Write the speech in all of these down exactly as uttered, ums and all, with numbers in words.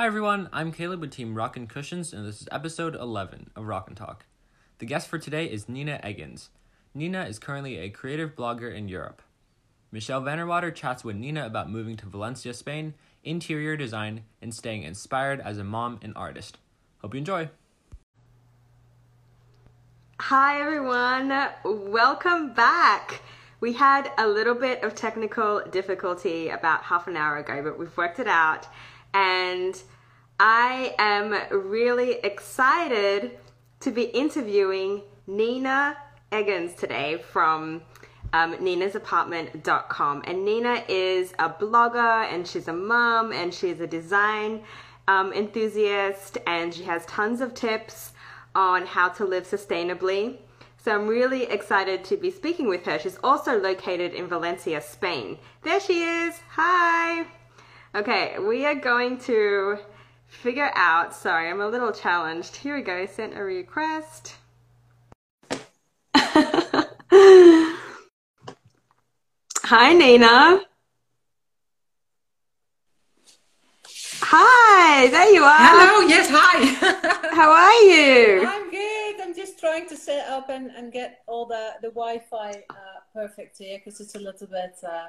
Hi everyone, I'm Caleb with Team Rockin' Cushions, and this is episode eleven of Rockin' Talk. The guest for today is Nina Eggins. Nina is currently a creative blogger in Europe. Michelle Vanderwater chats with Nina about moving to Valencia, Spain, interior design, and staying inspired as a mom and artist. Hope you enjoy. Hi everyone, welcome back. We had a little bit of technical difficulty about half an hour ago, but we've worked it out. And I am really excited to be interviewing Nina Eggins today from um, nina's apartment dot com. And Nina is a blogger, and she's a mom, and she's a design um, enthusiast, and she has tons of tips on how to live sustainably. So I'm really excited to be speaking with her. She's also located in Valencia, Spain. There she is. Hi. Okay, we are going to figure out, sorry, I'm a little challenged. Here we go, sent a request. Hi, Nina. Hi, there you are. Hello, yes, hi. How are you? I'm good. I'm just trying to set up and, and get all the, the Wi-Fi uh, perfect here because it's a little bit uh,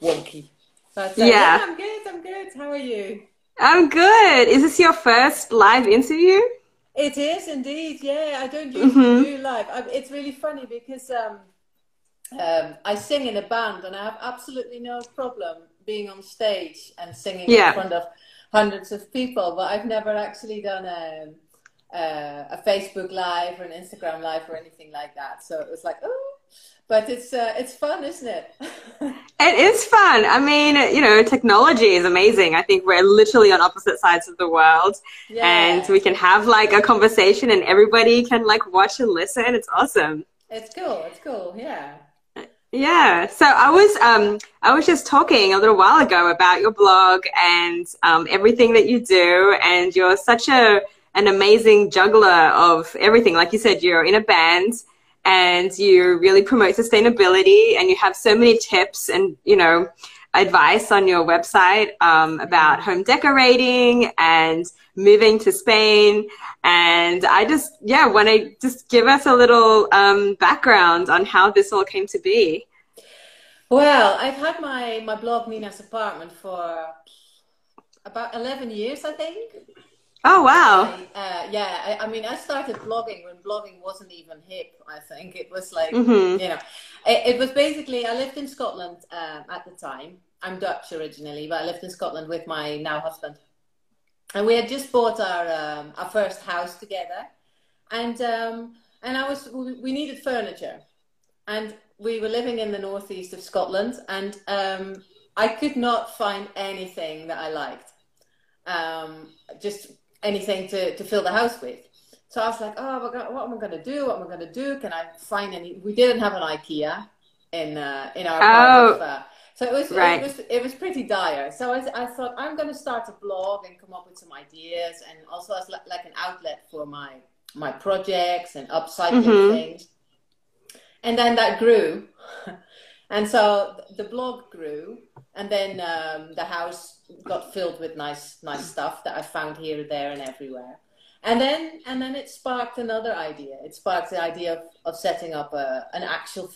wonky. But, uh, yeah. yeah, I'm good, I'm good. How are you? I'm good. Is this your first live interview? It is indeed, yeah. I don't usually mm-hmm. do live. I, it's really funny because um, um, I sing in a band and I have absolutely no problem being on stage and singing yeah. in front of hundreds of people, but I've never actually done a, a, a Facebook live or an Instagram live or anything like that. So it was like, oh. But it's uh, it's fun, isn't it? It is fun. I mean, you know, technology is amazing. I think we're literally on opposite sides of the world. Yeah. And we can have, like, a conversation and everybody can, like, watch and listen. It's awesome. It's cool. It's cool, yeah. Yeah. So I was, um, I was just talking a little while ago about your blog and um, everything that you do. And you're such a an amazing juggler of everything. Like you said, you're in a band. And you really promote sustainability, and you have so many tips and, you know, advice on your website um, about home decorating and moving to Spain. And I just, yeah, want to just give us a little um, background on how this all came to be. Well, I've had my, my blog, Nina's Apartment, for about eleven years, I think. Oh, wow. I, uh, yeah, I, I mean, I started blogging when blogging wasn't even hip, I think. It was like, mm-hmm. you know, it, it was basically, I lived in Scotland um, at the time. I'm Dutch originally, but I lived in Scotland with my now husband. And we had just bought our um, our first house together. And um, and I was we, we needed furniture. And we were living in the northeast of Scotland. And um, I could not find anything that I liked. Um, just... anything to, to fill the house with. So I was like, oh, what am I going to do? What am I going to do? Can I find any? We didn't have an IKEA in uh, in our apartment. Oh, uh, so it was, right. it was it was pretty dire. So I, I thought, I'm going to start a blog and come up with some ideas. And also as like, like an outlet for my, my projects and upcycling mm-hmm. things. And then that grew. And so the blog grew, and then um, the house got filled with nice, nice stuff that I found here, there, and everywhere. And then, and then it sparked another idea. It sparked the idea of, of setting up a, an actual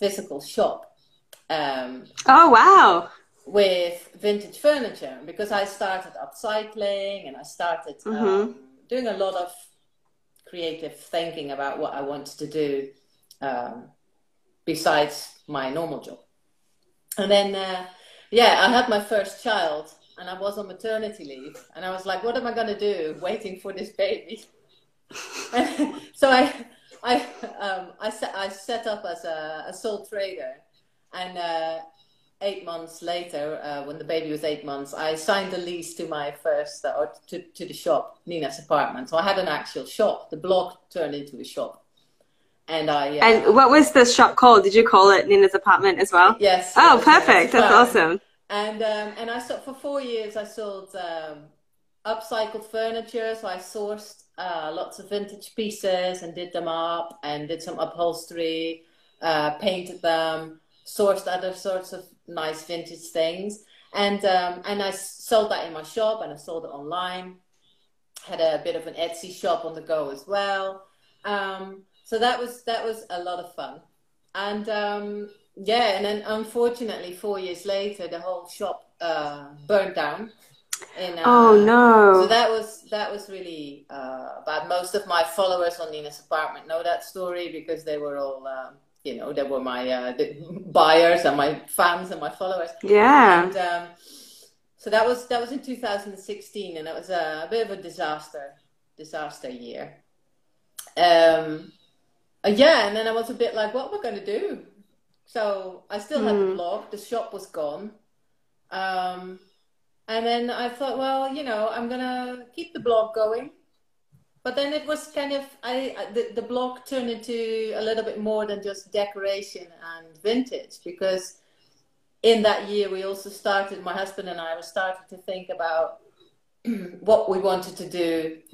physical shop. Um, oh, wow. With vintage furniture, because I started upcycling, and I started mm-hmm. um, doing a lot of creative thinking about what I wanted to do um, besides my normal job. And then, uh, yeah, I had my first child and I was on maternity leave and I was like, what am I going to do waiting for this baby? So I, I, um, I, set, I set up as a, a sole trader, and uh, eight months later, uh, when the baby was eight months, I signed a lease to my first, uh, or to, to the shop, Nina's Apartment. So I had an actual shop. The blog turned into a shop. And I, uh, and what was the shop called? Did you call it Nina's Apartment as well? Yes. Oh, perfect. That's awesome. And um, and I sold, for four years I sold um, upcycled furniture. So I sourced uh, lots of vintage pieces and did them up and did some upholstery, uh, painted them, sourced other sorts of nice vintage things. And um, and I sold that in my shop, and I sold it online. Had a bit of an Etsy shop on the go as well. Um, so that was that was a lot of fun. And um, yeah, and then unfortunately, four years later, the whole shop uh, burned down. In, uh, oh no! So that was that was really uh, bad. Most of my followers on Nina's Apartment know that story because they were all. Um, You know, they were my uh, the buyers and my fans and my followers. Yeah. And um, so that was that was in two thousand sixteen, and that was a, a bit of a disaster, disaster year. Um, yeah, and then I was a bit like, what am I going to do? So I still mm. had the blog. The shop was gone. Um, and then I thought, well, you know, I'm going to keep the blog going. But then it was kind of, I, the, the blog turned into a little bit more than just decoration and vintage, because in that year we also started, my husband and I were starting to think about what we wanted to do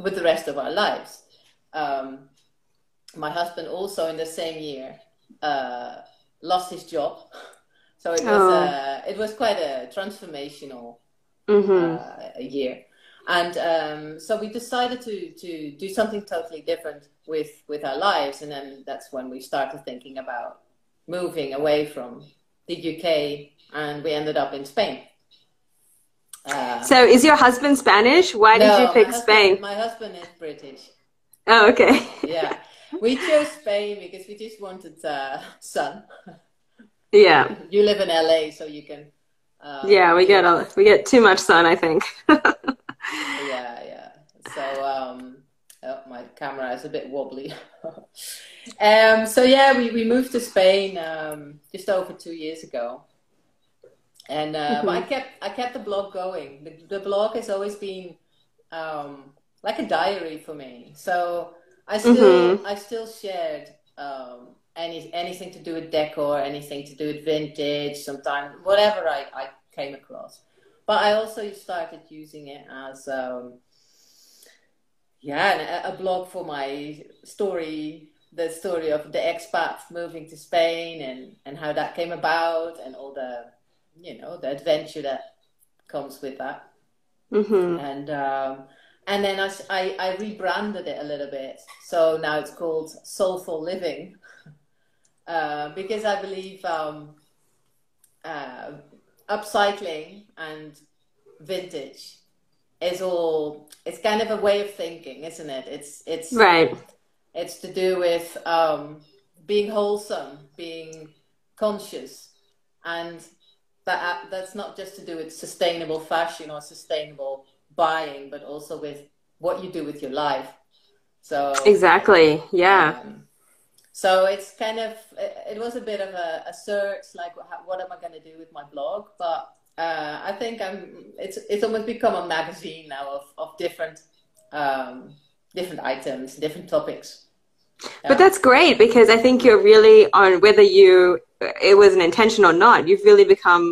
with the rest of our lives. Um, my husband also in the same year uh, lost his job. So it was, uh, it was quite a transformational mm-hmm. uh, year. And um, so we decided to, to do something totally different with, with our lives. And then that's when we started thinking about moving away from the U K, and we ended up in Spain. Uh, so is your husband Spanish? Why no, did you pick my husband, Spain? My husband is British. Oh, okay. Yeah. We chose Spain because we just wanted uh, sun. Yeah. You live in L A, so you can... Uh, yeah, we get, a, we get too much sun, I think. Yeah, yeah. So, um, oh, my camera is a bit wobbly. um, so yeah, we, we moved to Spain um, just over two years ago, and uh, mm-hmm. but I kept I kept the blog going. The, the blog has always been um, like a diary for me. So I still mm-hmm. I still shared um, any anything to do with decor, anything to do with vintage, sometimes whatever I, I came across. But I also started using it as, um, yeah, a blog for my story, the story of the expats moving to Spain, and, and how that came about, and all the, you know, the adventure that comes with that. Mm-hmm. And um, and then I, I, I rebranded it a little bit. So now it's called Soulful Living, uh, because I believe... Um, uh, upcycling and vintage is all, it's kind of a way of thinking, isn't it? It's, it's, right. It's to do with um, being wholesome, being conscious. And that that's not just to do with sustainable fashion or sustainable buying, but also with what you do with your life. So exactly. Yeah. Um, So it's kind of, it was a bit of a, a search, like, what am I going to do with my blog? But uh, I think I'm, it's it's almost become a magazine now of, of different, um, different items, different topics. But um, that's great, because I think you're really on, whether you, it was an intention or not, you've really become,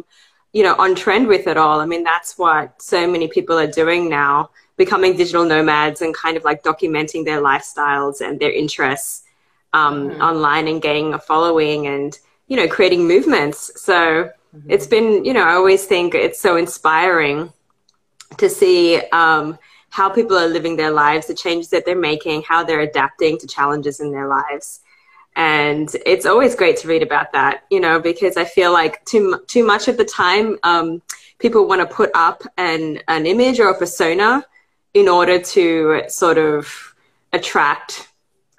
you know, on trend with it all. I mean, that's what so many people are doing now, becoming digital nomads and kind of like documenting their lifestyles and their interests. Um, mm-hmm. online and gaining a following and, you know, creating movements. So mm-hmm. it's been, you know, I always think it's so inspiring to see um, how people are living their lives, the changes that they're making, how they're adapting to challenges in their lives. And it's always great to read about that, you know, because I feel like too, too much of the time um, people want to put up an, an image or a persona in order to sort of attract,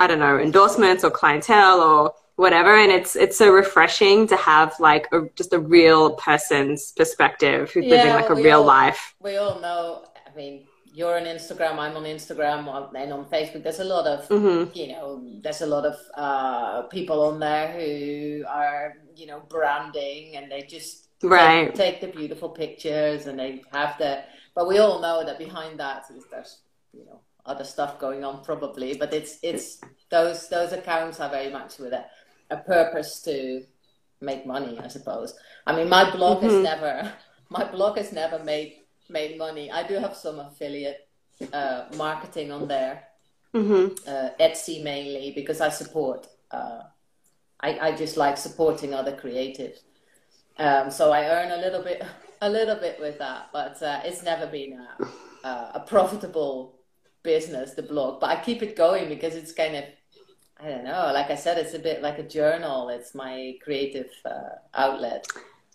I don't know, endorsements or clientele or whatever. And it's it's so refreshing to have like a, just a real person's perspective who's yeah, living like well, a real all, life. We all know, I mean, you're on Instagram, I'm on Instagram and on Facebook. There's a lot of, mm-hmm. you know, there's a lot of uh, people on there who are, you know, branding, and they just right. take, take the beautiful pictures and they have the, but we all know that behind that is there's, you know, other stuff going on probably, but it's it's those those accounts are very much with a, a purpose to make money, I suppose. I mean, my blog has mm-hmm. never my blog has never made made money. I do have some affiliate uh, marketing on there, mm-hmm. uh, Etsy mainly, because I support. Uh, I I just like supporting other creatives, um, so I earn a little bit a little bit with that, but uh, it's never been a, uh, a profitable business, the blog. But I keep it going because it's kind of, I don't know, like I said, it's a bit like a journal. It's my creative uh, outlet.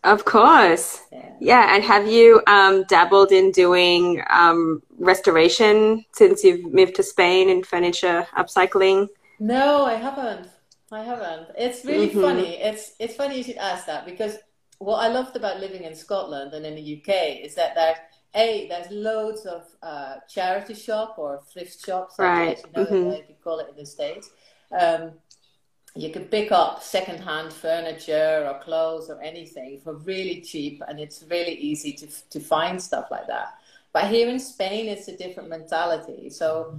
Of course. Yeah. Yeah. And have you um, dabbled in doing um, restoration since you've moved to Spain and furniture upcycling? No, I haven't. I haven't. It's really mm-hmm. funny. It's, it's funny you should ask that, because what I loved about living in Scotland and in the U K is that there's, A, there's loads of uh, charity shop or thrift shops, right. you know, mm-hmm. like you call it in the States. Um, you can pick up secondhand furniture or clothes or anything for really cheap, and it's really easy to, to find stuff like that. But here in Spain, it's a different mentality. So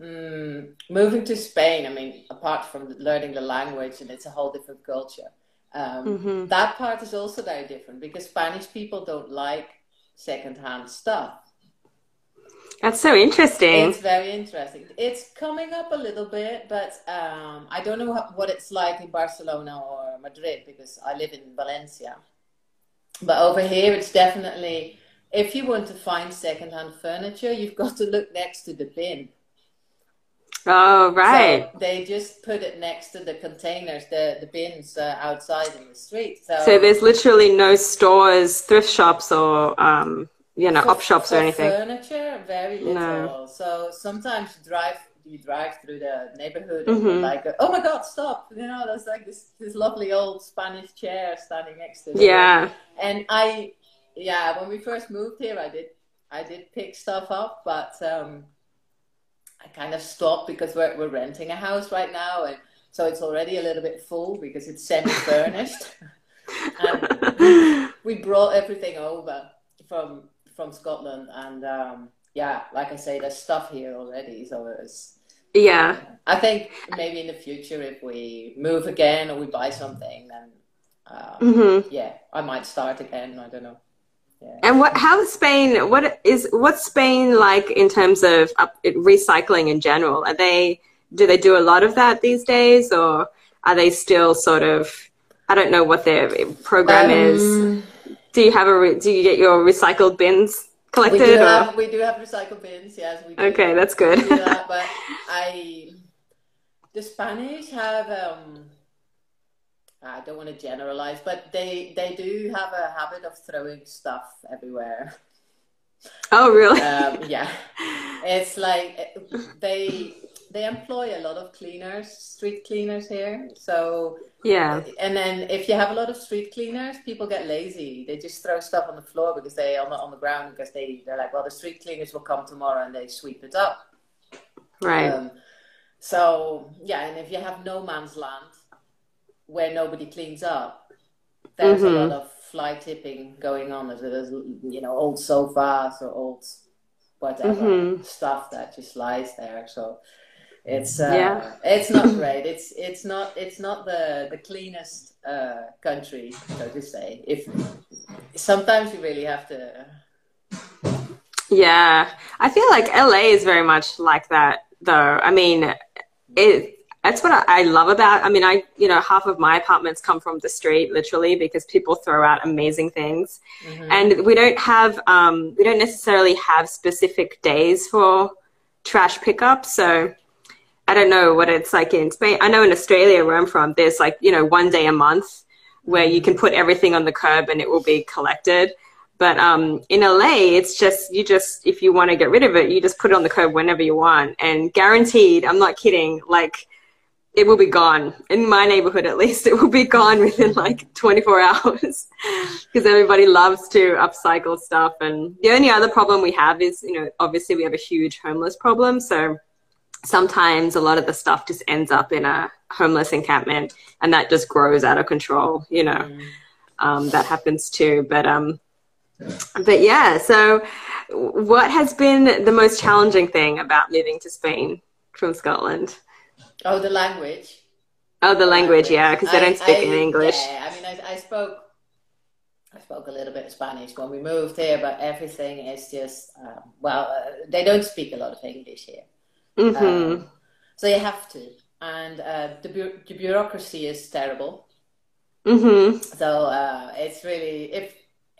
um, moving to Spain, I mean, apart from learning the language, and it's a whole different culture. Um, mm-hmm. That part is also very different, because Spanish people don't like secondhand stuff. That's so interesting. It's very interesting. It's coming up a little bit, but um, I don't know what it's like in Barcelona or Madrid, because I live in Valencia. But over here, it's definitely, if you want to find secondhand furniture, you've got to look next to the bin. Oh, right. So they just put it next to the containers, the, the bins uh, outside in the street. So, so there's literally no stores, thrift shops or, um, you know, for, op shops or anything. Furniture, very little. No. So sometimes you drive, you drive through the neighborhood mm-hmm. and you're like, oh my God, stop. You know, there's like this, this lovely old Spanish chair standing next to it. Yeah. And I, yeah, when we first moved here, I did, I did pick stuff up, but, um, I kind of stopped because we're, we're renting a house right now, and so it's already a little bit full because it's semi-furnished. And we brought everything over from from Scotland, and um, yeah, like I say, there's stuff here already. So it's yeah. Uh, I think maybe in the future, if we move again or we buy something, then um, mm-hmm. yeah, I might start again. I don't know. Yeah. And what? How's Spain? What is what's Spain like in terms of up, recycling in general? Are they do they do a lot of that these days, or are they still sort of? I don't know what their program um, is. Do you have a? Do you get your recycled bins collected? We do, or? Have, we do have recycled bins. Yes, we do. Okay, that's good. We do that, but I, the Spanish have. Um, I don't want to generalize, but they, they do have a habit of throwing stuff everywhere. Oh, really? Um, yeah. It's like they they employ a lot of cleaners, street cleaners here. So yeah. And then if you have a lot of street cleaners, people get lazy. They just throw stuff on the floor because they on the, on the ground because they, they're like, well, the street cleaners will come tomorrow and they sweep it up. Right. Um, so, yeah, and if you have no man's land, where nobody cleans up, there's mm-hmm. a lot of fly tipping going on. There's, you know, old sofas or old whatever mm-hmm. stuff that just lies there. So it's uh, yeah. it's not great. It's it's not it's not the the cleanest uh, country, so to say. If sometimes you really have to. Yeah, I feel like L A is very much like that, though. I mean, it. That's what I love about, I mean, I, you know, half of my apartments come from the street, literally, because people throw out amazing things. Mm-hmm. And we don't have, um, we don't necessarily have specific days for trash pickup. So I don't know what it's like in Spain. I know in Australia, where I'm from, there's like, you know, one day a month where you can put everything on the curb and it will be collected. But um, in L A, it's just, you just, if you want to get rid of it, you just put it on the curb whenever you want. And guaranteed, I'm not kidding, like, it will be gone. In my neighborhood, at least, it will be gone within like twenty-four hours, because everybody loves to upcycle stuff. And the only other problem we have is, you know, obviously we have a huge homeless problem. So sometimes a lot of the stuff just ends up in a homeless encampment, and that just grows out of control, you know, mm. um, that happens too. But, um, but yeah, so what has been the most challenging thing about moving to Spain from Scotland? Oh, the language. Oh, the language, language. Yeah, because they don't speak I, in English. Yeah, I mean, I, I spoke, I spoke a little bit of Spanish when we moved here, but everything is just um, well, uh, they don't speak a lot of English here, mm-hmm. um, so you have to. And uh, the, bu the bureaucracy is terrible. Mm-hmm. So uh, it's really if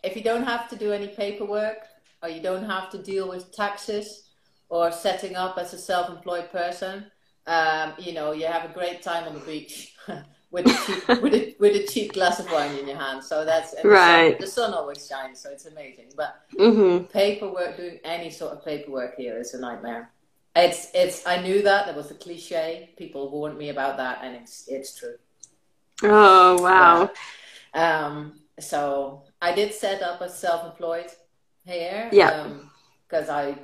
if you don't have to do any paperwork, or you don't have to deal with taxes or setting up as a self-employed person, um, you know, you have a great time on the beach with, a cheap, with, a, with a cheap glass of wine in your hand. So that's, right. The sun, the sun always shines, so it's amazing. But mm-hmm. paperwork, doing any sort of paperwork here is a nightmare. It's, it's, I knew that, that was a cliche. People warned me about that, and it's, it's true. Oh, wow. Yeah. Um, so I did set up as self-employed here. Yeah. Because um,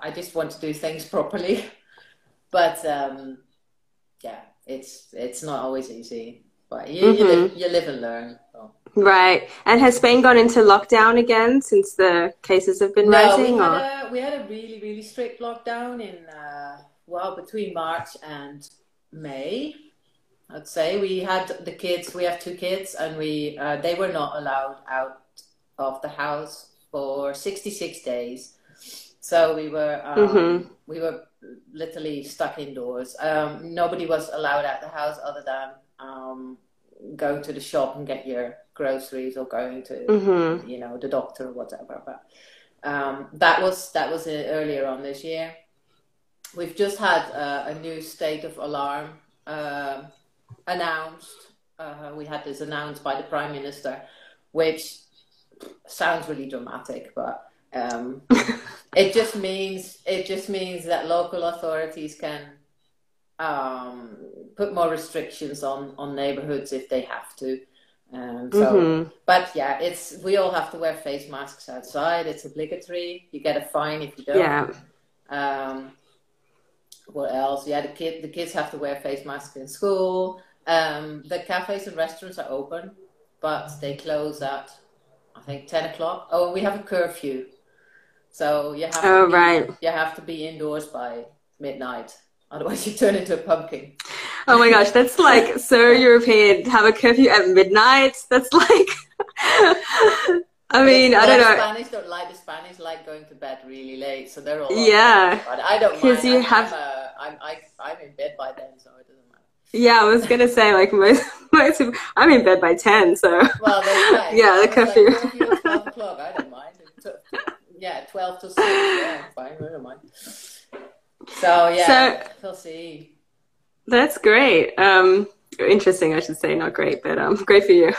I, I just want to do things properly. But um, yeah, it's, it's not always easy. But you, mm-hmm. you, live, you live and learn. So. Right. And has Spain gone into lockdown again since the cases have been no, rising? We had, or? A, we had a really, really strict lockdown in, uh, well, between March and May, I'd say. We had the kids, we have two kids, and we uh, they were not allowed out of the house for sixty-six days. So we were, um, mm-hmm. we were literally stuck indoors. Um, nobody was allowed out the house other than um, going to the shop and get your groceries, or going to mm-hmm. you know, the doctor or whatever. But um, that was that was it earlier on this year. We've just had uh, a new state of alarm uh, announced. Uh, we had this announced by the Prime Minister, which sounds really dramatic, but um, it just means it just means that local authorities can um, put more restrictions on on neighborhoods if they have to. Um, so, mm-hmm. but yeah, it's, we all have to wear face masks outside. It's obligatory. You get a fine if you don't. Yeah. Um, what else? Yeah, the kid, the kids have to wear face masks in school. Um, the cafes and restaurants are open, but they close at, I think, ten o'clock. Oh, we have a curfew. So you have, oh, to be, right. you have to be indoors by midnight. Otherwise you turn into a pumpkin. Oh my gosh, that's like so European. Have a curfew at midnight. That's like, I mean, I don't know. Spanish don't like the Spanish like going to bed really late, so they're all. Yeah. But I don't mind. You I'm, have... I'm, I'm, I'm in bed by then, so it doesn't matter. Yeah, I was gonna say, like, most most of, I'm in bed by ten, so. Well, right. Yeah, the curfew. Like, curfew at twelve o'clock. I don't mind. Yeah, twelve to six. Yeah, fine. I don't mind. So yeah, so, we'll see. That's great. Um, interesting, I should say, not great, but um, great for you.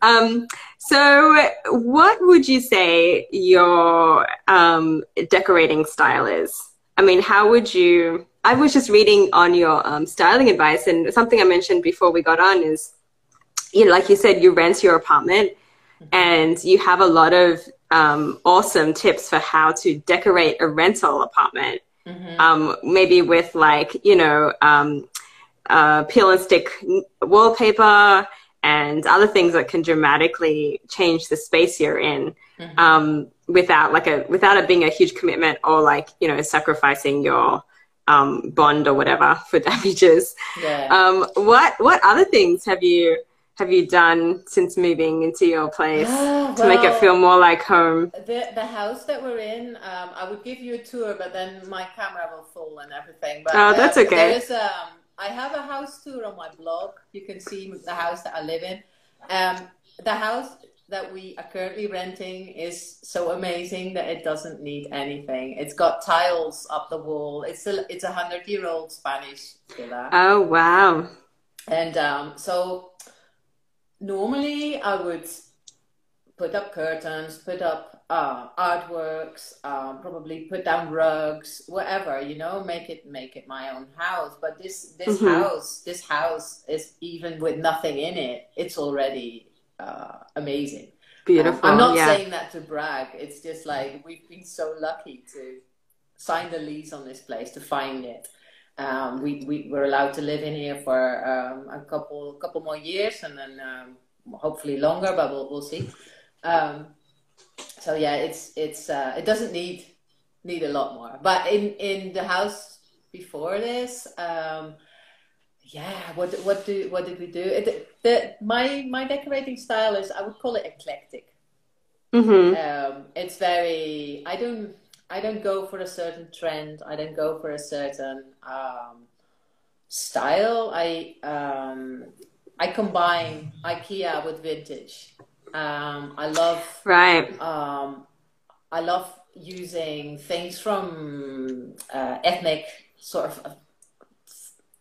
um, so what would you say your um, decorating style is? I mean, how would you, I was just reading on your um, styling advice, and something I mentioned before we got on is, you know, like you said, you rent your apartment and you have a lot of um, awesome tips for how to decorate a rental apartment. Mm-hmm. Um, maybe with, like, you know, um, uh, peel and stick wallpaper and other things that can dramatically change the space you're in, mm-hmm. um, without like a, without it being a huge commitment, or like, you know, sacrificing your um, bond or whatever for damages. Yeah. Um, what, what other things have you, have you done since moving into your place oh, to well, make it feel more like home? The, the house that we're in, um, I would give you a tour, but then my camera will fall and everything. But oh, that's there, okay. There is, um, I have a house tour on my blog. You can see the house that I live in. Um, the house that we are currently renting is so amazing that it doesn't need anything. It's got tiles up the wall. It's a, it's a hundred-year-old Spanish villa. Oh, wow. And um, so... normally I would put up curtains, put up uh, artworks, um, probably put down rugs, whatever, you know, make it make it my own house. But this this mm-hmm. house, this house is, even with nothing in it, it's already uh, amazing. Beautiful. Um, I'm not yeah. saying that to brag. It's just like, we've been so lucky to sign the lease on this place, to find it. Um, we, we were allowed to live in here for um, a couple couple more years, and then um, hopefully longer, but we'll, we'll see. Um, so yeah, it's it's uh, it doesn't need need a lot more. But in, in the house before this, um, yeah, what what do what did we do? It, the, my my decorating style is, I would call it eclectic. Mm-hmm. Um, it's very I don't. I don't go for a certain trend. I don't go for a certain um, style. I um, I combine IKEA with vintage. Um, I love right. Um, I love using things from uh, ethnic sort of uh,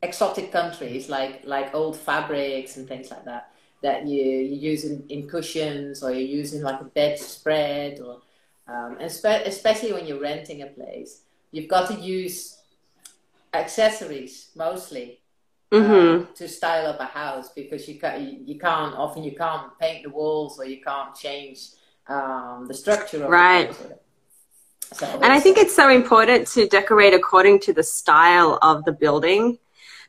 exotic countries, like like old fabrics and things like that that you, you use in, in cushions, or you use in like a bedspread, or um, and spe especially when you're renting a place, you've got to use accessories mostly. Mm-hmm. um, to style up a house, because you can't, you, you can't often you can't paint the walls, or you can't change um, the structure of right. the house. So and I think it's so important to decorate according to the style of the building,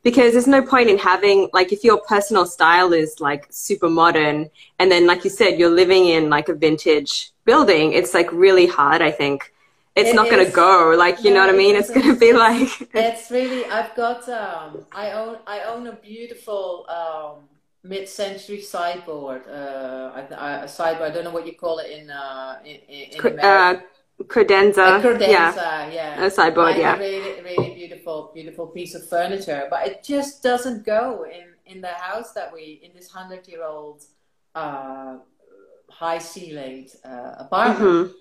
because there's no point in having, like, if your personal style is like super modern, and then like you said, you're living in like a vintage building, it's like really hard, I think. It's it not going to go, like, you no, know what I mean? It's going to be like... It's really, I've got, um, I own I own a beautiful um, mid-century sideboard. Uh, I, I, a sideboard, I don't know what you call it in uh, in, in America. Uh, credenza. A credenza, yeah. yeah. A sideboard, I, yeah. Really, really beautiful, beautiful piece of furniture. But it just doesn't go in, in the house that we, in this hundred-year-old uh, high-ceilinged uh, apartment. Mm-hmm.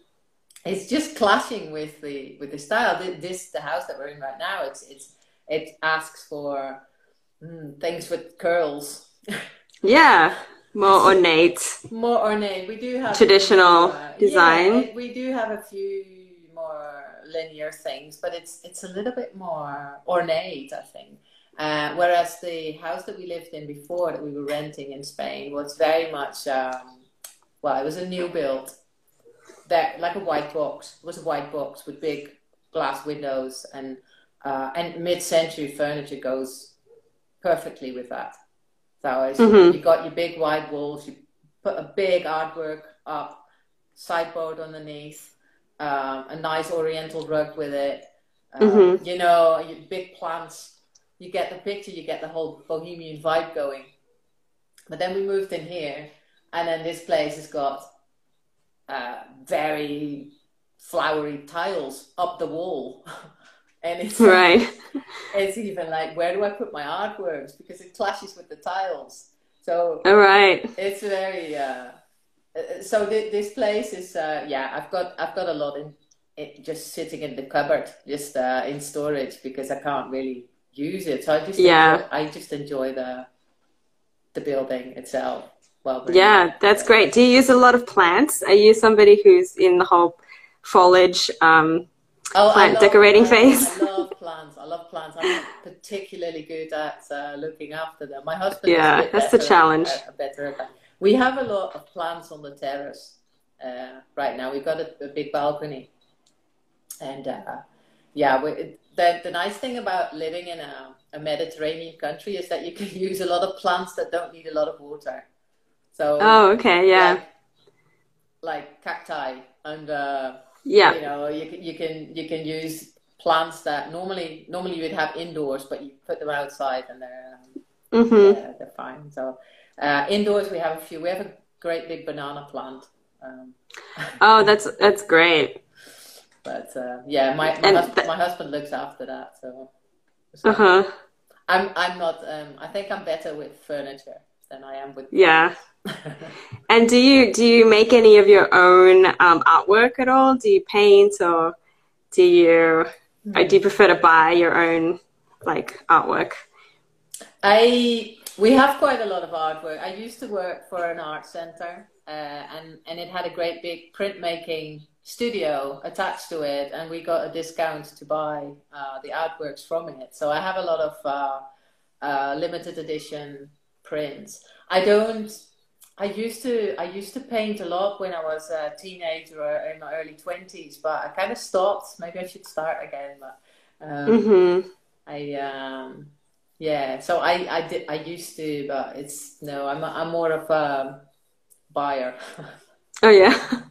It's just clashing with the with the style. This the house that we're in right now. It's it's it asks for mm, things with curls. Yeah, more ornate. More ornate. We do have traditional few, uh, design. Yeah, we do have a few more linear things, but it's it's a little bit more ornate, I think. Uh, whereas the house that we lived in before, that we were renting in Spain, was very much um, well, it was a new build. That like a white box. It was a white box with big glass windows, and uh, and mid-century furniture goes perfectly with that. So it's, mm-hmm. you got your big white walls. You put a big artwork up, sideboard underneath, um, a nice oriental rug with it. Um, mm-hmm. You know, big plants. You get the picture. You get the whole bohemian vibe going. But then we moved in here, and then this place has got. Uh, very flowery tiles up the wall, and it's right. It's even like, where do I put my artworks, because it clashes with the tiles. So all right, it's very. Uh, so th this place is uh, yeah. I've got I've got a lot in it, just sitting in the cupboard, just uh, in storage, because I can't really use it. So I just yeah. enjoy, I just enjoy the the building itself. Well, yeah, that's great. Do you use a lot of plants? Are you somebody who's in the whole foliage um, oh, plant decorating phase? I love plants. I love plants. I'm not particularly good at uh, looking after them. My husband yeah, is a that's the challenge. At, at better at we have a lot of plants on the terrace uh, right now. We've got a, a big balcony, and uh, yeah, we, the the nice thing about living in a, a Mediterranean country is that you can use a lot of plants that don't need a lot of water. So, oh, okay, yeah. Like, like cacti, and uh, yeah, you know, you can you can you can use plants that normally normally you would have indoors, but you put them outside, and they're um, mm-hmm. yeah, they're fine. So uh, indoors we have a few. We have a great big banana plant. Um, oh, that's that's great. But uh, yeah, my my, husband, my husband looks after that. So, so. Uh-huh. I'm I'm not. Um, I think I'm better with furniture than I am with yeah. And do you do you make any of your own um, artwork at all? Do you paint, or do you mm. or do you prefer to buy your own like artwork? I we have quite a lot of artwork. I used to work for an art center, uh, and and it had a great big printmaking studio attached to it, and we got a discount to buy uh, the artworks from it. So I have a lot of uh, uh, limited edition prints. I don't. I used to I used to paint a lot when I was a teenager or in my early twenties, but I kind of stopped. Maybe I should start again. But um, mm-hmm. I um, yeah. So I I did I used to, but it's no. I'm a, I'm more of a buyer. Oh yeah,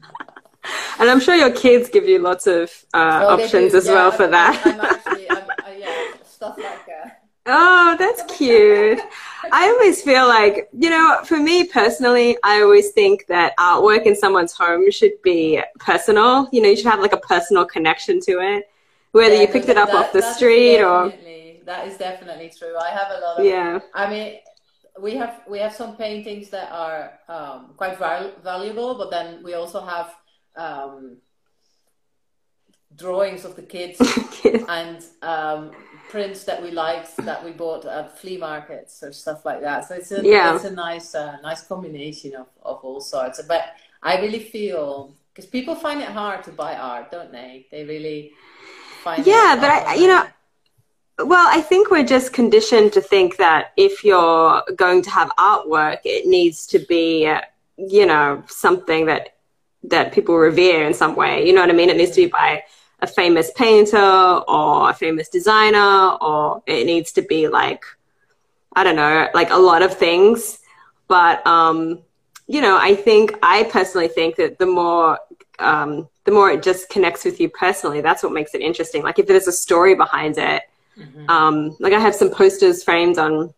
and I'm sure your kids give you lots of uh, oh, options do, as yeah, well I'm, for that. I'm actually, I'm, uh, yeah, stuff like that. Oh, that's cute. I always feel like, you know, for me personally, I always think that artwork in someone's home should be personal. You know, you should have like a personal connection to it, whether yeah, you picked it up that, off the street or... That is definitely true. I have a lot of... Yeah. I mean, we have we have some paintings that are um, quite val valuable, but then we also have um, drawings of the kids and um, prints that we liked that we bought at flea markets or stuff like that. So it's a yeah. it's a nice uh, nice combination of of all sorts. But I really feel, because people find it hard to buy art, don't they? They really find yeah, it but hard I, you know. Well, I think we're just conditioned to think that if you're going to have artwork, it needs to be, you know, something that that people revere in some way. You know what I mean? It needs to be by a famous painter or a famous designer, or it needs to be like, I don't know, like a lot of things. But, um, you know, I think, I personally think that the more... Um, the more it just connects with you personally, that's what makes it interesting. Like if there's a story behind it. Mm-hmm. Um, like I have some posters framed on,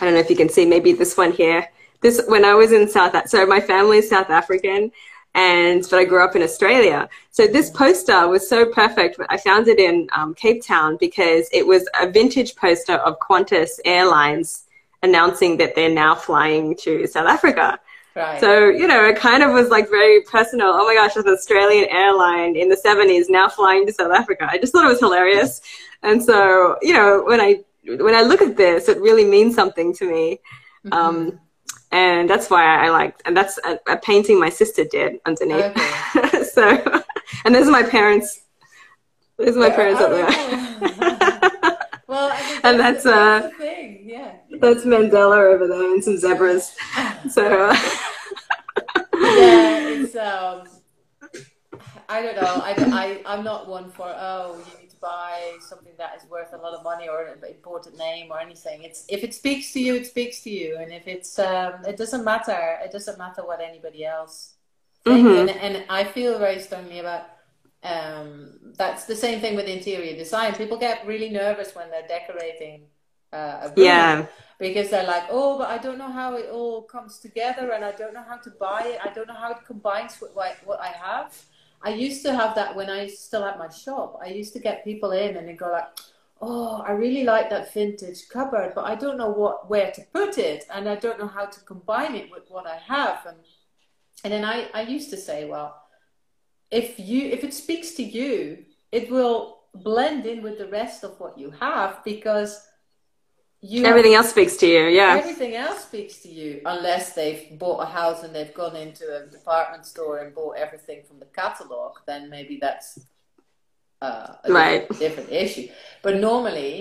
I don't know if you can see, maybe this one here. This, when I was in South, so my family is South African, and, but I grew up in Australia. So this poster was so perfect. I found it in um, Cape Town because it was a vintage poster of Qantas Airlines announcing that they're now flying to South Africa. Right. So, you know, it kind of was like very personal. Oh my gosh, there's an Australian airline in the seventies now flying to South Africa. I just thought it was hilarious. And so, you know, when I when I look at this, it really means something to me. Mm-hmm. Um, and that's why I liked, and that's a, a painting my sister did underneath. Okay. So, and those are my parents. Those are my parents up there. Well, I think that's, and that's, that's uh, the thing, yeah. That's Mandela over there and some zebras. So, yeah, it's, um, I don't know. I, I, I'm not one for, oh, you need to buy something that is worth a lot of money or an important name or anything. It's, if it speaks to you, it speaks to you. And if it's, um, it doesn't matter. It doesn't matter what anybody else thinks. Mm-hmm. And, and I feel very strongly about um that's the same thing with interior design. People get really nervous when they're decorating uh, a room, yeah, because they're like, oh, but I don't know how it all comes together, and I don't know how to buy it, I don't know how it combines with what, what I have. I used to have that when I still had my shop. I used to get people in and they go like, oh, I really like that vintage cupboard, but I don't know what where to put it, and I don't know how to combine it with what I have. And and then I I used to say, well, If you, if it speaks to you, it will blend in with the rest of what you have, because you everything have, else speaks to you, yeah. Everything else speaks to you, unless they've bought a house and they've gone into a department store and bought everything from the catalog. Then maybe that's uh, a right. different issue. But normally,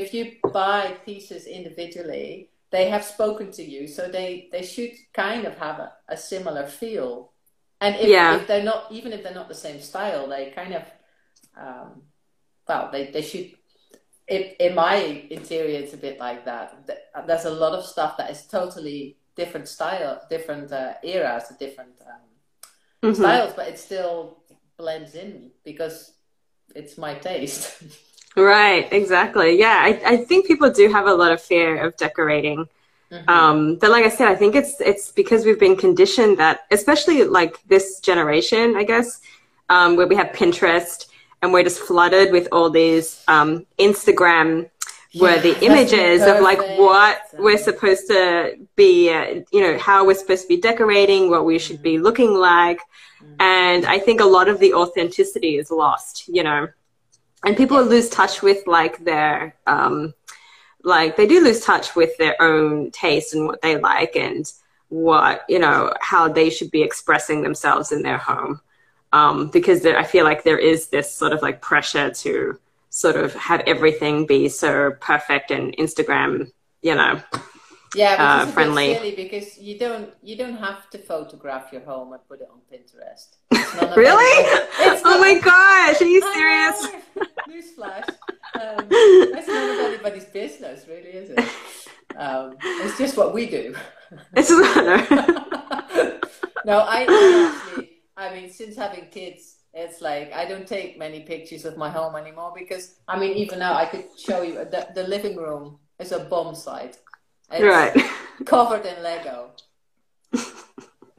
if you buy pieces individually, they have spoken to you, so they they should kind of have a, a similar feel. And if, yeah. if they're not, even if they're not the same style, they kind of, um, well, they, they should, it, in my interior, it's a bit like that. There's a lot of stuff that is totally different style, different uh, eras, different um, mm-hmm. styles, but it still blends in because it's my taste. Right, exactly. Yeah, I, I think people do have a lot of fear of decorating. Mm-hmm. Um, but like I said, I think it's it's because we've been conditioned that, especially like this generation, I guess, um, where we have Pinterest and we're just flooded with all these um, Instagram worthy yeah, images of like what we're supposed to be, uh, you know, how we're supposed to be decorating, what we should mm-hmm. be looking like. Mm-hmm. And I think a lot of the authenticity is lost, you know, and people yeah. lose touch with like their... Um, like they do lose touch with their own taste and what they like and what, you know, how they should be expressing themselves in their home. Um, because there, I feel like there is this sort of like pressure to sort of have everything be so perfect and Instagram, you know, yeah, uh, friendly. It's silly because you don't, you don't have to photograph your home and put it on Pinterest. It's really? It's oh my gosh, are you serious? Newsflash. Um, it's not about anybody's business, really, is it? Um, it's just what we do. It's no, I, I actually, I mean, since having kids, it's like I don't take many pictures of my home anymore because, I mean, even now I could show you the, the living room is a bomb site. It's right. covered in Lego.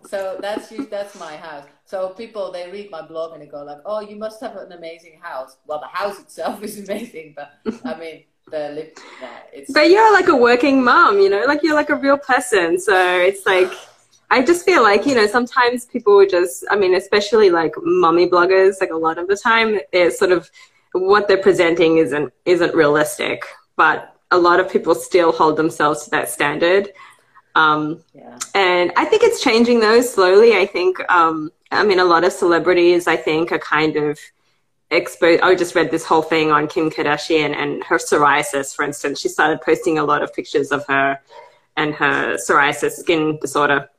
So that's that's my house. So people, they read my blog and they go like, oh, you must have an amazing house. Well, the house itself is amazing, but I mean, the lip there. It's but you're like a working mom, you know, like you're like a real person. So it's like, I just feel like, you know, sometimes people would just, I mean, especially like mommy bloggers, like a lot of the time, they're sort of, what they're presenting isn't, isn't realistic, but a lot of people still hold themselves to that standard. Um, yeah. And I think it's changing though slowly. I think, um, I mean, a lot of celebrities, I think, are kind of exposed. I just read this whole thing on Kim Kardashian and her psoriasis, for instance. She started posting a lot of pictures of her and her psoriasis skin disorder.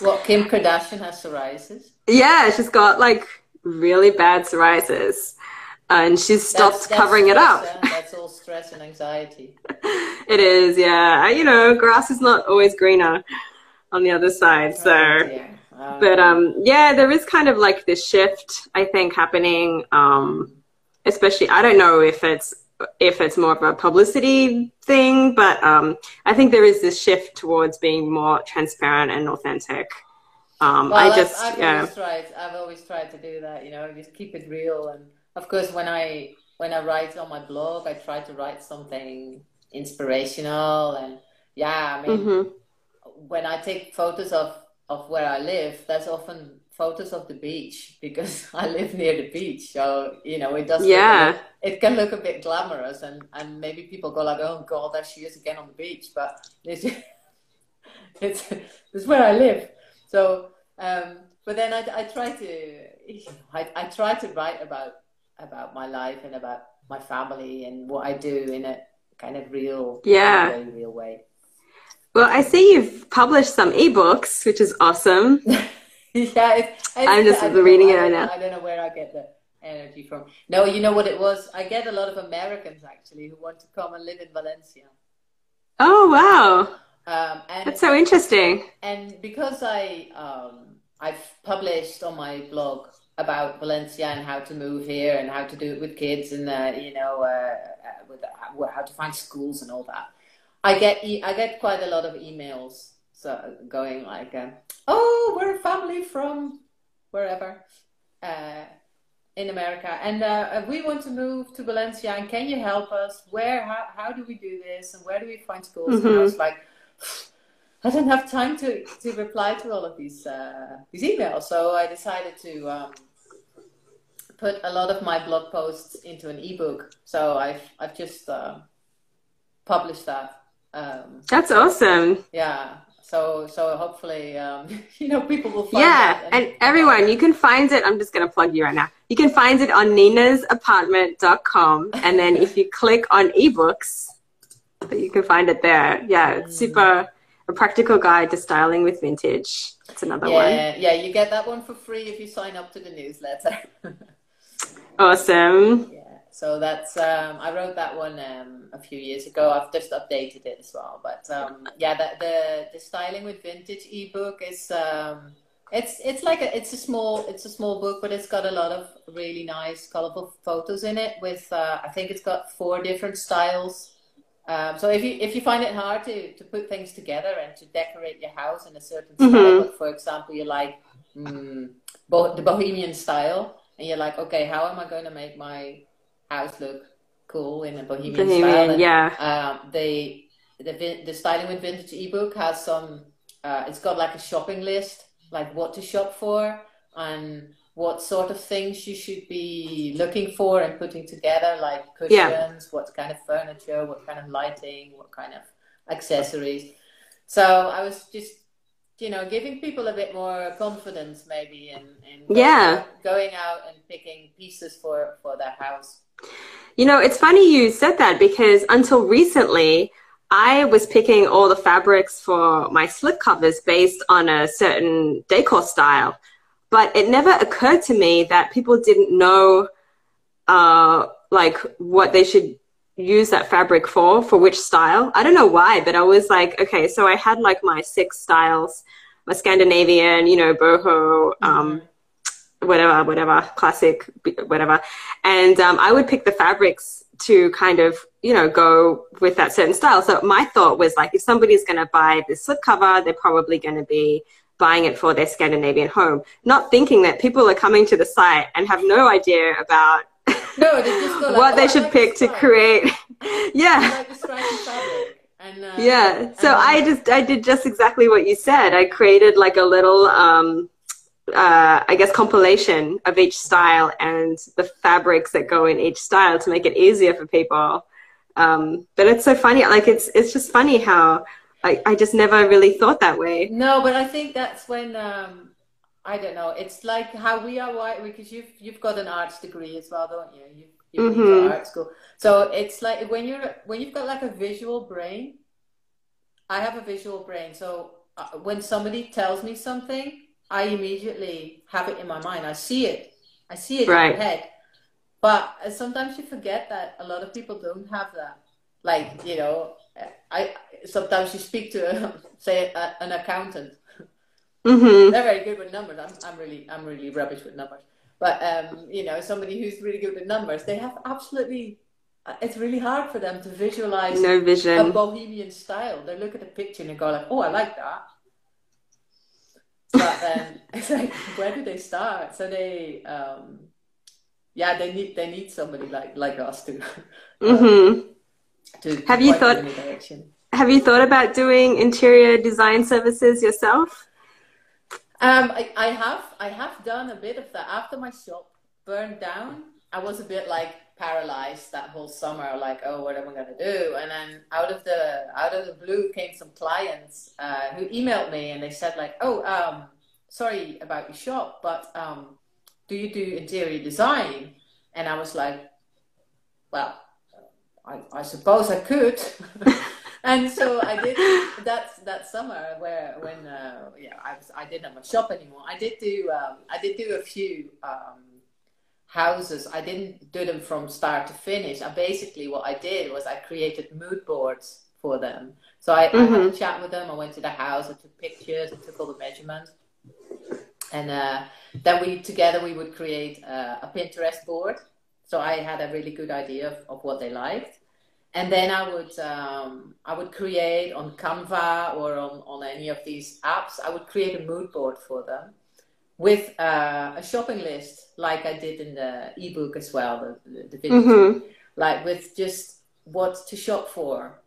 What, Kim Kardashian has psoriasis? Yeah, she's got like really bad psoriasis. And she's stopped that's, that's covering stress, it up. Yeah. That's all stress and anxiety. It is, yeah. You know, grass is not always greener on the other side. So, oh, oh, but um, yeah, there is kind of like this shift, I think, happening. Um, especially, I don't know if it's if it's more of a publicity thing, but um, I think there is this shift towards being more transparent and authentic. Um, well, I just, I've, I've yeah. always tried. I've always tried to do that. You know, just keep it real and. Of course, when I when I write on my blog, I try to write something inspirational, and yeah, I mean, mm-hmm. when I take photos of of where I live, that's often photos of the beach because I live near the beach. So you know, it does. Yeah, it can look a bit glamorous, and and maybe people go like, "Oh God, there she is again on the beach," but it's it's, it's where I live. So, um, but then I I try to I, I try to write about. about my life and about my family and what I do in a kind of real, yeah. kind of real way. Well, I see you've published some ebooks, which is awesome. yeah, it's, I'm just reading know, it right now. I don't know where I get the energy from. No, you know what it was? I get a lot of Americans actually who want to come and live in Valencia. Oh wow! Um, and, that's so interesting. And because I um, I've published on my blog about Valencia and how to move here and how to do it with kids and uh, you know uh, with uh, how to find schools and all that. I get e I get quite a lot of emails so going like, uh, "Oh, we're a family from wherever uh, in America, and uh, we want to move to Valencia. And can you help us? Where? How? How do we do this? And where do we find schools?" Mm-hmm. And I was like, I don't have time to, to reply to all of these uh, these emails, so I decided to um, put a lot of my blog posts into an ebook. So I've I've just uh, published that. Um, That's awesome. Yeah. So so hopefully um, you know people will find yeah, it. Yeah, and, and everyone, you can find it. I'm just going to plug you right now. You can find it on nina's apartment dot com, and then if you click on ebooks, you can find it there. Yeah, it's super. A practical guide to styling with vintage. That's another yeah, one. Yeah, yeah, you get that one for free if you sign up to the newsletter. Awesome. Yeah, so that's um, I wrote that one um, a few years ago. I've just updated it as well. But um, yeah, that, the the styling with vintage ebook is um, it's it's like a, it's a small it's a small book, but it's got a lot of really nice, colorful photos in it. With uh, I think it's got four different styles. Um, so if you if you find it hard to, to put things together and to decorate your house in a certain style, mm-hmm. but for example, you like mm, bo the bohemian style, and you're like, okay, how am I going to make my house look cool in a bohemian, bohemian style? And, yeah. Um, the the the styling with vintage ebook has some. Uh, it's got like a shopping list, like what to shop for and what sort of things you should be looking for and putting together, like cushions, yeah. what kind of furniture, what kind of lighting, what kind of accessories. So I was just, you know, giving people a bit more confidence maybe in, in going, yeah. out, going out and picking pieces for, for their house. You know, it's funny you said that because until recently, I was picking all the fabrics for my slipcovers based on a certain decor style. But it never occurred to me that people didn't know, uh, like, what they should use that fabric for, for which style. I don't know why, but I was like, okay, so I had, like, my six styles, my Scandinavian, you know, boho, um, whatever, whatever, classic, whatever. And um, I would pick the fabrics to kind of, you know, go with that certain style. So my thought was, like, if somebody's going to buy this slipcover, they're probably going to be buying it for their Scandinavian home, not thinking that people are coming to the site and have no idea about no, they just go like, what oh, they should like pick to create Yeah. I like the scratchy fabric. And, uh, yeah. So and, I just, I did just exactly what you said. I created like a little, um, uh, I guess, compilation of each style and the fabrics that go in each style to make it easier for people. Um, but it's so funny. Like it's, it's just funny how I, I just never really thought that way. No, but I think that's when, um, I don't know. It's like how we are wired, because you've, you've got an arts degree as well, don't you? You've, you've mm-hmm. got art school. So it's like when you're, when you've got like a visual brain, I have a visual brain. So when somebody tells me something, I immediately have it in my mind. I see it. I see it right. in my head. But sometimes you forget that a lot of people don't have that. Like, you know, I sometimes you speak to, a, say, a, an accountant. Mm-hmm. They're very good with numbers. I'm, I'm really, I'm really rubbish with numbers. But um, you know, somebody who's really good with numbers, they have absolutely. It's really hard for them to visualize no vision. A bohemian style. They look at the picture and they go like, "Oh, I like that." But then it's like, where do they start? So they, um, yeah, they need they need somebody like like us to. Mm-hmm. um, to have you thought? Have you thought about doing interior design services yourself? Um, I, I have I have done a bit of that. After my shop burned down, I was a bit like paralyzed that whole summer, like, oh, what am I gonna do? And then out of the out of the blue came some clients uh, who emailed me and they said like, oh, um, sorry about your shop, but um, do you do interior design? And I was like, well, I, I suppose I could. And so I did that that summer where when uh, yeah I was I didn't have my shop anymore. I did do um, I did do a few um, houses. I didn't do them from start to finish. I basically what I did was I created mood boards for them. So I, mm-hmm. I had a chat with them. I went to the house. I took pictures. I took all the measurements. And uh, then we together we would create uh, a Pinterest board. So I had a really good idea of, of what they liked. And then I would um, I would create on Canva or on, on any of these apps, I would create a mood board for them with uh, a shopping list, like I did in the ebook as well, the, the video, mm-hmm. like with just what to shop for,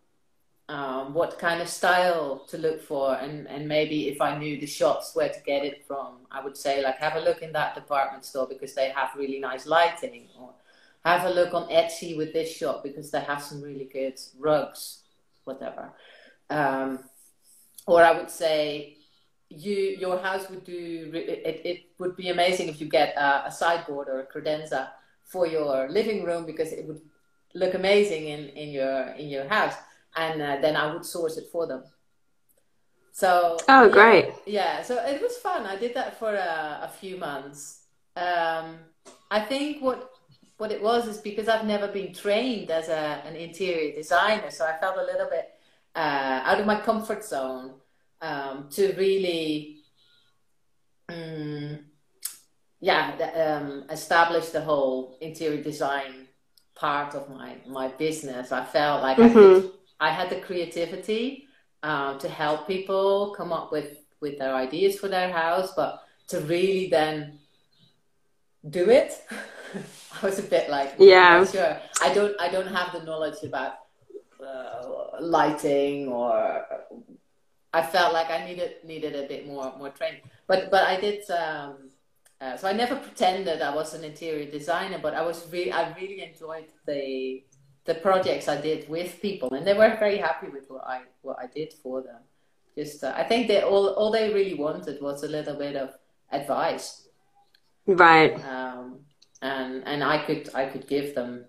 um, what kind of style to look for, and, and maybe if I knew the shops where to get it from, I would say like have a look in that department store because they have really nice lighting, or have a look on Etsy with this shop because they have some really good rugs, whatever. Um, or I would say, you your house would do. It it would be amazing if you get a, a sideboard or a credenza for your living room because it would look amazing in in your in your house. And uh, then I would source it for them. So oh great yeah. yeah so it was fun. I did that for a, a few months. Um, I think what. What it was is because I've never been trained as a, an interior designer, so I felt a little bit uh, out of my comfort zone um, to really, um, yeah, the, um, establish the whole interior design part of my, my business. I felt like mm-hmm. I, could, I had the creativity uh, to help people come up with, with their ideas for their house, but to really then do it. I was a bit like, well, yeah, I'm sure. I don't, I don't have the knowledge about uh, lighting, or I felt like I needed needed a bit more more training. But but I did. Um, uh, so I never pretended I was an interior designer, but I was really I really enjoyed the the projects I did with people, and they were very happy with what I what I did for them. Just uh, I think they all all they really wanted was a little bit of advice, right? Um, And, and I could I could give them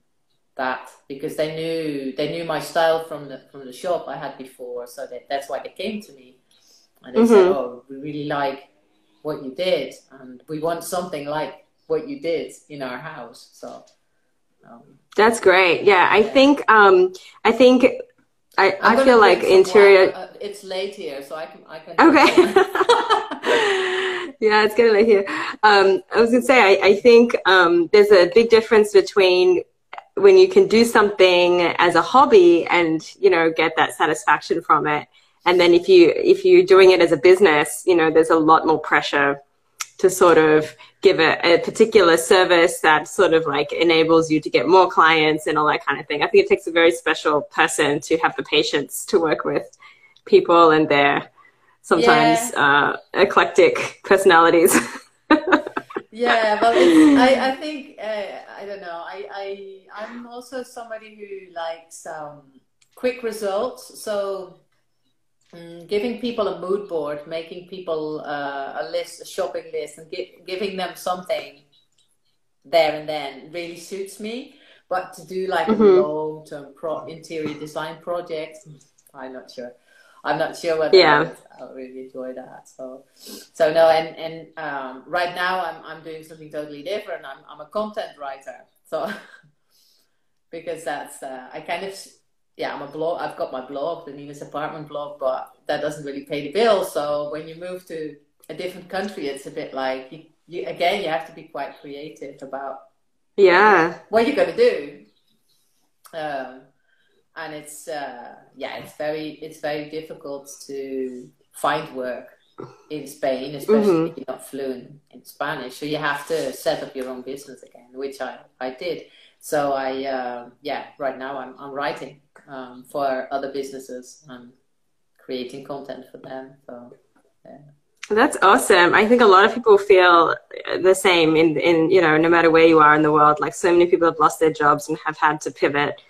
that because they knew they knew my style from the from the shop I had before, so that, that's why they came to me and they mm-hmm. said, "Oh, we really like what you did, and we want something like what you did in our house." So um, that's great. Yeah, I yeah. think um, I think I I feel like interior. Uh, it's late here, so I can I can. Okay. Yeah, it's getting late here. Um, I was going to say, I, I think um, there's a big difference between when you can do something as a hobby and, you know, get that satisfaction from it. And then if, you, if you're doing it as a business, you know, there's a lot more pressure to sort of give it a particular service that sort of like enables you to get more clients and all that kind of thing. I think it takes a very special person to have the patience to work with people and their sometimes yeah. uh, eclectic personalities. Yeah, but it's, I, I think, uh, I don't know, I, I, I'm also somebody who likes um, quick results. So um, giving people a mood board, making people uh, a list, a shopping list, and gi giving them something there and then really suits me. But to do like mm-hmm. a long-term pro interior design project, I'm not sure. I'm not sure whether yeah. I would really enjoy that. So, so no, and, and um, right now I'm, I'm doing something totally different. I'm, I'm a content writer. So, because that's, uh, I kind of, yeah, I'm a blog, I've got my blog, the Nina's Apartment blog, but that doesn't really pay the bills. So when you move to a different country, it's a bit like, you, you again, you have to be quite creative about yeah what you're going to do. Um, And it's, uh, yeah, it's very, it's very difficult to find work in Spain, especially mm-hmm. if you're not fluent in Spanish. So you have to set up your own business again, which I, I did. So I, uh, yeah, right now I'm, I'm writing um, for other businesses. I'm creating content for them. So, yeah. That's awesome. I think a lot of people feel the same in, in, you know, no matter where you are in the world. Like so many people have lost their jobs and have had to pivot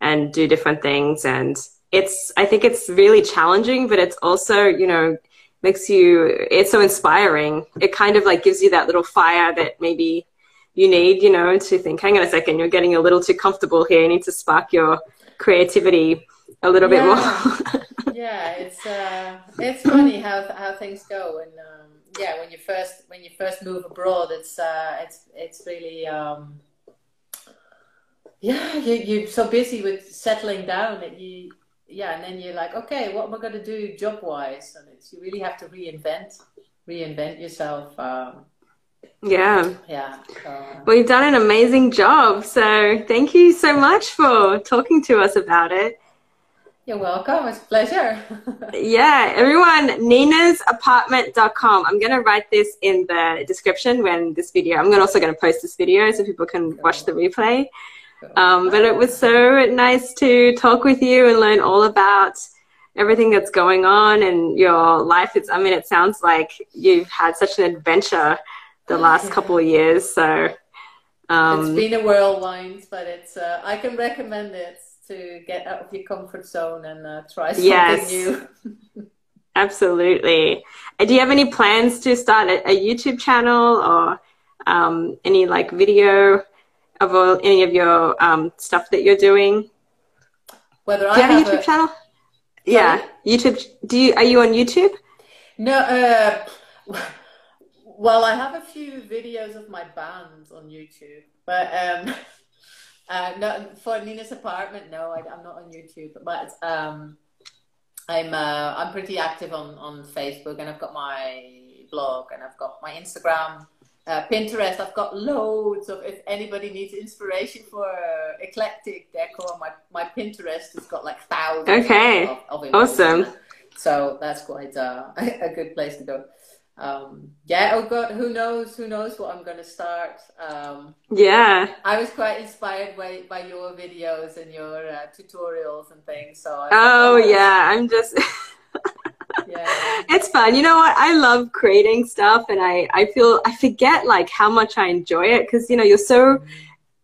and do different things. And it's, I think it's really challenging, but it's also, you know, makes you, it's so inspiring. It kind of like gives you that little fire that maybe you need, you know, to think, hang on a second, you're getting a little too comfortable here. You need to spark your creativity a little yeah. bit more. Yeah. It's, uh, it's funny how, how things go. And, um, yeah, when you first, when you first move abroad, it's, uh, it's, it's really, um, yeah, you, you're so busy with settling down that you, yeah, and then you're like, okay, what am I going to do job-wise? And it's, you really have to reinvent, reinvent yourself. Um, yeah. Yeah. Uh, well, you've done an amazing job. So thank you so much for talking to us about it. You're welcome. It's a pleasure. Yeah, everyone, nina's apartment dot com. I'm going to write this in the description when this video, I'm also going to post this video so people can watch the replay. Um, but it was so nice to talk with you and learn all about everything that's going on in your life. It's, I mean, it sounds like you've had such an adventure the last couple of years. So um, it's been a whirlwind, but it's, uh, I can recommend it to get out of your comfort zone and uh, try something yes, new. Absolutely. Do you have any plans to start a, a YouTube channel or um, any like video of all, any of your um, stuff that you're doing? Whether do I you have, have a YouTube a... channel? Sorry? Yeah, YouTube. Do you, are you on YouTube? No. Uh, well, I have a few videos of my band on YouTube, but um, uh, no, for Nina's Apartment, no, I, I'm not on YouTube. But um, I'm uh, I'm pretty active on on Facebook, and I've got my blog, and I've got my Instagram. Uh, Pinterest, I've got loads of, if anybody needs inspiration for uh, eclectic decor, my, my Pinterest has got like thousands okay. of, of images. Awesome. So that's quite uh, a good place to go. Um, yeah, oh God, who knows, who knows what I'm going to start. Um, yeah. I was quite inspired by, by your videos and your uh, tutorials and things. So I oh yeah, I'm just... Yeah. It's fun. You know what? I love creating stuff and I, I feel, I forget like how much I enjoy it. Cause you know, you're so,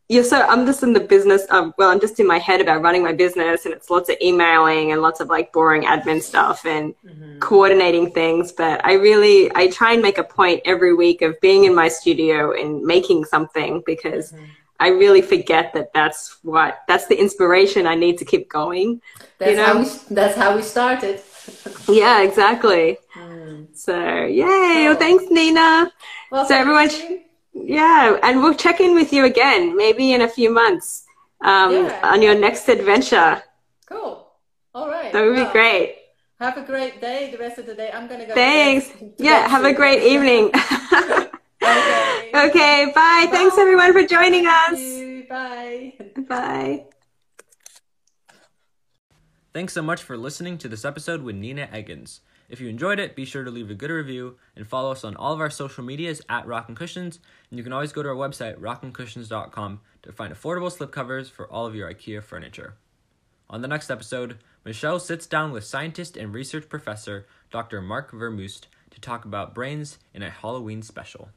you're so, I'm just in the business of, well, I'm just in my head about running my business and it's lots of emailing and lots of like boring admin stuff and mm-hmm. coordinating things. But I really, I try and make a point every week of being in my studio and making something because mm-hmm. I really forget that that's what, that's the inspiration I need to keep going. That's, you know? how, we, that's how we started. Yeah, exactly. Mm. So, yay. Cool. Well, thanks, Nina. Well, so everyone, yeah, and we'll check in with you again, maybe in a few months um, yeah. on your next adventure. Cool. All right. That would well, be great. Have a great day, the rest of the day. I'm going to go. Thanks. To yeah, have a great evening. Okay. Okay, bye. Bye. Thanks, everyone, for joining Thank us. You. Bye. Bye. Thanks so much for listening to this episode with Nina Eggins. If you enjoyed it, be sure to leave a good review and follow us on all of our social medias at Rockin' Cushions. And you can always go to our website, rockin cushions dot com, to find affordable slipcovers for all of your IKEA furniture. On the next episode, Michelle sits down with scientist and research professor Doctor Mark Vermoost to talk about brains in a Halloween special.